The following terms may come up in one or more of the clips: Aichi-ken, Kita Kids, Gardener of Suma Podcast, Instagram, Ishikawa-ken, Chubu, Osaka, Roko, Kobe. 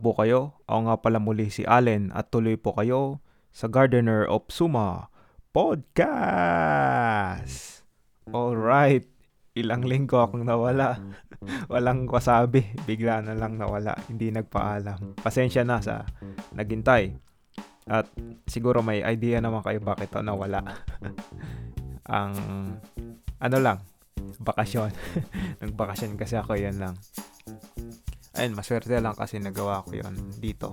po kayo. Ako nga pala muli si Allen at tuloy po kayo sa Gardener of Suma Podcast. Alright, ilang linggo akong nawala. Walang kasabi, bigla na lang nawala, hindi nagpaalam. Pasensya na sa naghintay. At siguro may idea naman kayo bakit ako nawala. Ang ano lang, bakasyon. Nagbakasyon kasi ako, yan lang. Ayun, maswerte lang kasi nagawa ko yun dito.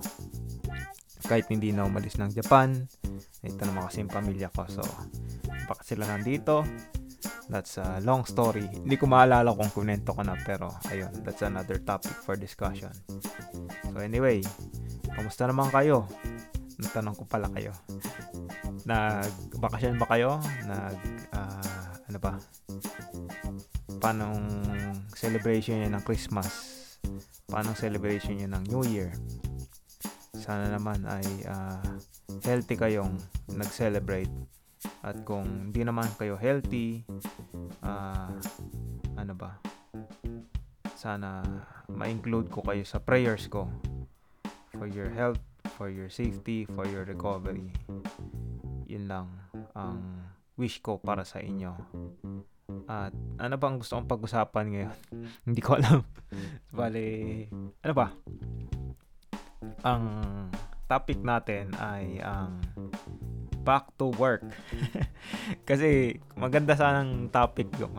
Kahit hindi na umalis ng Japan, ito naman kasi yung pamilya ko. So, baka sila nandito. That's a long story. Hindi ko maalala kung kunento ko na, pero ayun, that's another topic for discussion. So anyway, kamusta naman kayo? Natanong ko pala kayo. Nagbakasyon ba kayo? Ano ba? Paano celebration niyo ng Christmas? Paano celebration niyo ng New Year? Sana naman ay healthy kayong nag-celebrate. At kung hindi naman kayo healthy, ano ba? Sana ma-include ko kayo sa prayers ko. For your health, for your safety, for your recovery. Yun lang ang wish ko para sa inyo. At ano bang gusto kong pag-usapan ngayon? Hindi ko alam. Bale, ano ba? Ang topic natin ay ang back to work. Kasi maganda sanang topic yung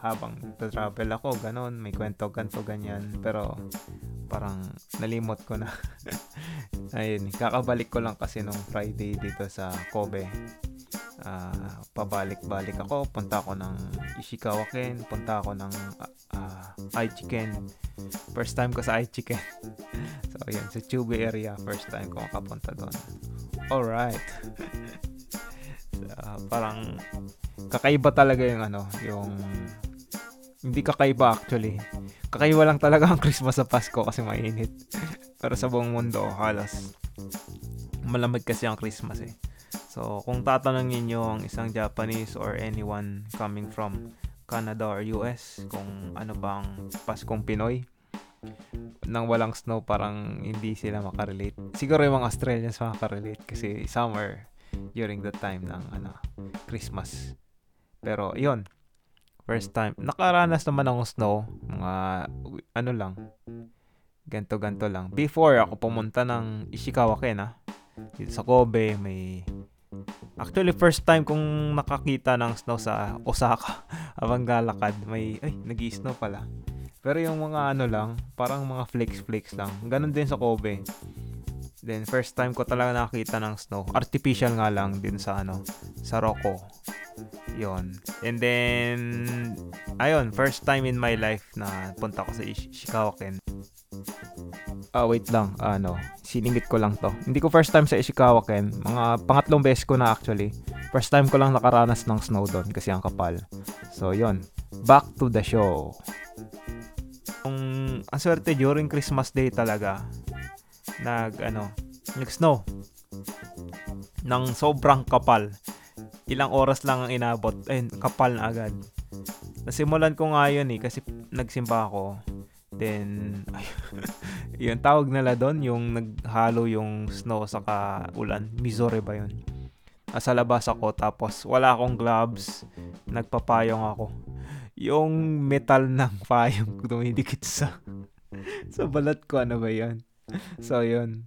habang travel ako, ganun, may kwento ganto ganyan, pero parang nalimot ko na. Ayun, kakabalik ko lang kasi nung Friday dito sa Kobe. Pabalik-balik ako, punta ako ng Ishikawa-ken, punta ako ng Aichi-ken. First time ko sa Aichi-ken. So ayan, sa Chubu area, first time ko makapunta doon. Alright. Parang kakaiba talaga yung hindi kakaiba actually. Kakaiba lang talaga ang Christmas sa Pasko kasi mainit. Pero sa buong mundo, halos malamig kasi ang Christmas eh. So, kung tatanungin nyo ang isang Japanese or anyone coming from Canada or US kung ano bang Paskong Pinoy, nang walang snow, parang hindi sila makarelate. Siguro yung mga Australians makarelate kasi summer during the time ng Christmas. Pero, yun. First time. Nakaranas naman ng snow. Mga, ganto-ganto lang. Before ako pumunta ng Ishikawa-ken, dito sa Kobe, may... Actually, first time kong nakakita ng snow sa Osaka. Habang lalakad, nag-i-snow pala. Pero yung mga parang mga flakes-flakes lang. Ganon din sa Kobe. Then, first time ko talaga nakakita ng snow. Artificial nga lang din sa sa Roko. Yun. And then, first time in my life na punta ko sa Ishikawa-ken. Wait lang, siningit ko lang to. Hindi ko first time sa Ishikawa-ken. Mga pangatlong beses ko na actually. First time ko lang nakaranas ng snow doon kasi ang kapal. So, yon. Back to the show. Ang swerte during Christmas Day talaga, nag-snow. Nang sobrang kapal. Ilang oras lang ang inabot. Ayun, kapal na agad. Nasimulan ko nga yun kasi nagsimba ako. Then, yung tawag nila doon, yung naghalo yung snow saka ulan. Missouri ba yun? Nasa labas ako, tapos wala akong gloves. Nagpapayong ako. Yung metal ng payong dumidikit sa balat ko. Ano ba yun? So, yun.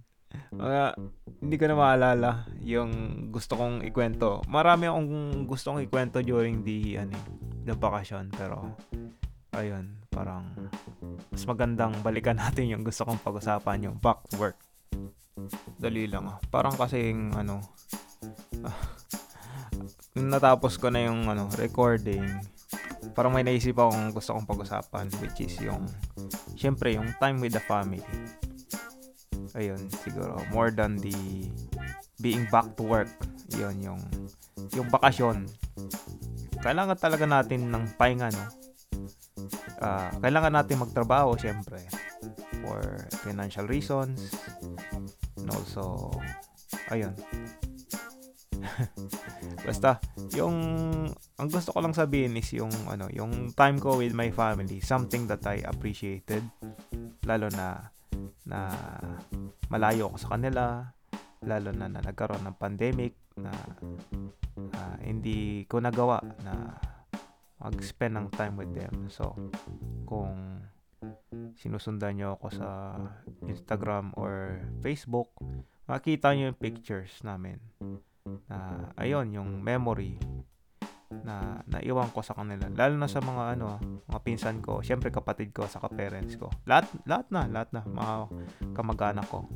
Hindi ko na maalala yung gusto kong ikwento. Marami akong gusto kong ikwento during the vacation. Pero, ayun, parang mas magandang balikan natin yung gusto kong pag-usapan, yung back to work. Dali lang Parang kasing natapos ko na yung recording. Parang may naisip akong gusto kong pag-usapan, which is yung syempre yung time with the family. Ayun, siguro more than the being back to work. Yun, yung bakasyon. Kailangan talaga natin ng pahinga, kailangan natin magtrabaho syempre for financial reasons and also ayun. Basta yung ang gusto ko lang sabihin is yung time ko with my family, something that I appreciated, lalo na na malayo ako sa kanila, lalo na na nagkaroon ng pandemic na hindi ko nagawa na mag-spend ng time with them. So, kung sinusundan nyo ako sa Instagram or Facebook, makikita nyo yung pictures namin. Na ayun, yung memory na naiwan ko sa kanila, lalo na sa mga mga pinsan ko, syempre kapatid ko, saka parents ko, lahat na mga kamag-anak ko.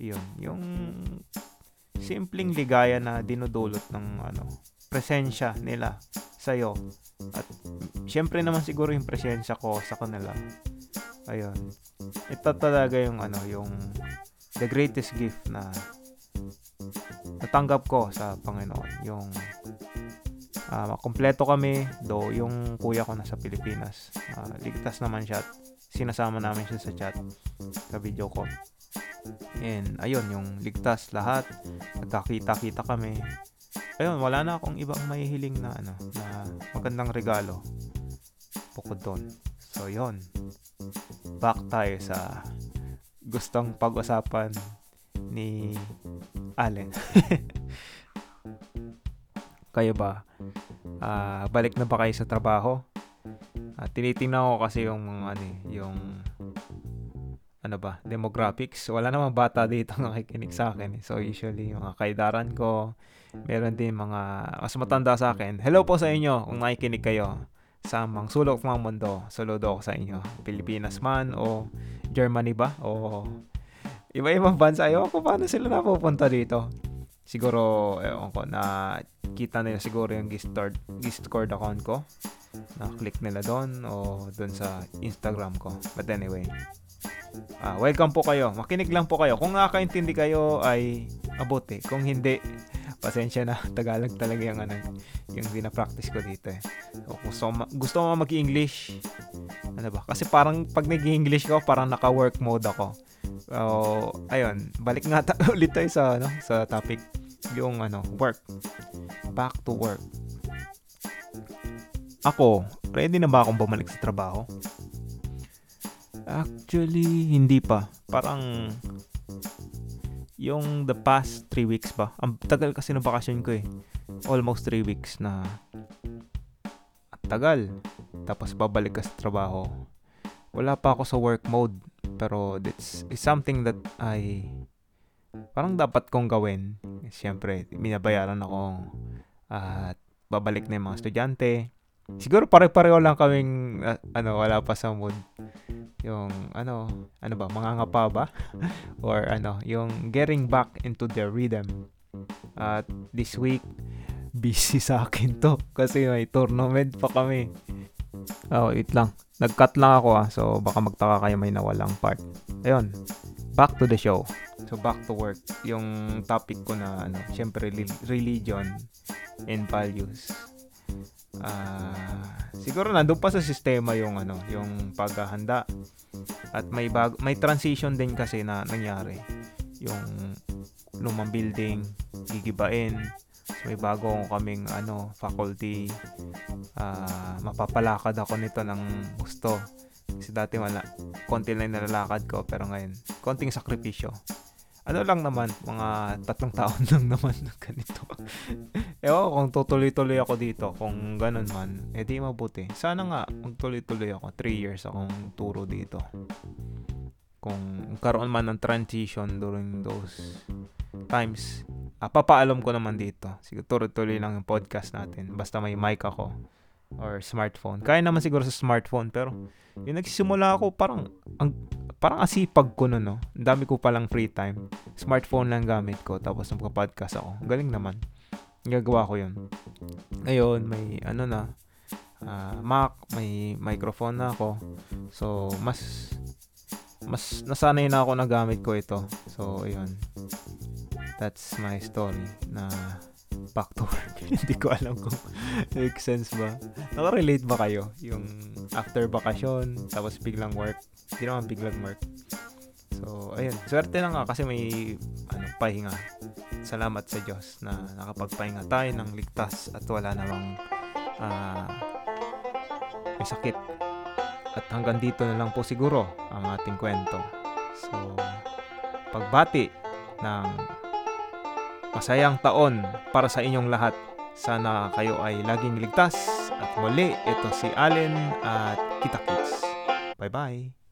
Yun yung simpleng ligaya na dinudulot ng presensya nila sa'yo, at syempre naman siguro yung presensya ko sa kanila. Ayun, ito talaga yung yung the greatest gift na natanggap ko sa Panginoon. Yung kompleto kami, do yung kuya ko nasa Pilipinas, ligtas naman siya at sinasama namin siya sa chat, sa video call. And ayun, yung ligtas lahat, nagkakita-kita kami. Ayun, wala na akong ibang mahihiling na na magandang regalo bukod doon. So yun, back tayo sa gustong pag-usapan ni Allen. Kayo ba? Balik na ba kayo sa trabaho? Tinitingnan ko kasi yung demographics. Wala namang bata dito na nakikinig sa akin. So usually yung mga kaidaran ko, meron din mga mas matanda sa akin. Hello po sa inyo kung nakikinig kayo sa mga sulok ng mundo. Saludo ako sa inyo. Pilipinas man o Germany ba? O iba-ibang bansa. Ayaw ko paano sila napupunta dito. Siguro, ewan ko, nakita nila siguro yung Discord account ko. Na-click nila doon o doon sa Instagram ko. But anyway, welcome po kayo. Makinig lang po kayo. Kung nakakaintindi kayo ay abuti. Kung hindi, pasensya na. Tagalog talaga yung dinapractice ko dito eh. So, gusto mo mag-English? Kasi parang pag nag-English ko, parang naka-work mode ako. So, ayun, balik nga ulit tayo sa topic, yung work. Back to work. Ako, ready na ba akong bumalik sa trabaho? Actually, hindi pa. Parang yung the past 3 weeks ba? Ang tagal kasi ng bakasyon ko eh. Almost 3 weeks na. At tagal. Tapos babalik ka sa trabaho. Wala pa ako sa work mode. Pero it's something that I parang dapat kong gawin. Siyempre, minabayaran ako at babalik na yung mga estudyante. Siguro pare-pareho lang kaming wala pa sa mood. Yung mangangapa ba? Or yung getting back into the rhythm. At this week, busy sa akin to kasi may tournament pa kami. Oh, wait lang. Nag-cut lang ako . So, baka magtaka kayo may nawalang part. Ayun. Back to the show. So, back to work. Yung topic ko na, syempre, religion and values. Siguro, nandun pa sa sistema yung, yung paghahanda. At may transition din kasi na nangyari. Yung lumang building, gigibain. So, may bago kaming faculty. Mapapalakad ako nito ng gusto. Kasi dati konti lang nalalakad ko, pero ngayon konting sakripisyo. Lang naman, mga 3 taon lang naman ganito. Ewan kung tutuloy-tuloy ako dito. Kung ganun man, di mabuti. Sana nga magtuloy-tuloy ako. 3 years akong turo dito. Kung karoon man ng transition during those times, papaalam ko naman dito. Siguro tuloy lang yung podcast natin. Basta may mic ako or smartphone. Kaya naman siguro sa smartphone, pero yung nagsisimula ako, parang asipag ko no? Ang dami ko palang free time. Smartphone lang gamit ko, tapos nagka-podcast ako. Galing naman. Gagawa ko yun. Ngayon, may Mac, may microphone na ako. So, mas nasanay na ako na gamit ko ito. So, ayun. That's my story na back to work. Hindi ko alam kung make sense ba. Nakarelate ba kayo? Yung after vacation, tapos biglang work. Hindi naman biglang work. So, ayun. Swerte na nga kasi may pahinga. Salamat sa Diyos na nakapagpahinga tayo ng ligtas at wala namang may sakit. At hanggang dito na lang po siguro ang ating kwento So, pagbati ng masayang taon para sa inyong lahat. Sana kayo ay laging ligtas at muli. Ito si Allen at Kita Kids. Bye-bye!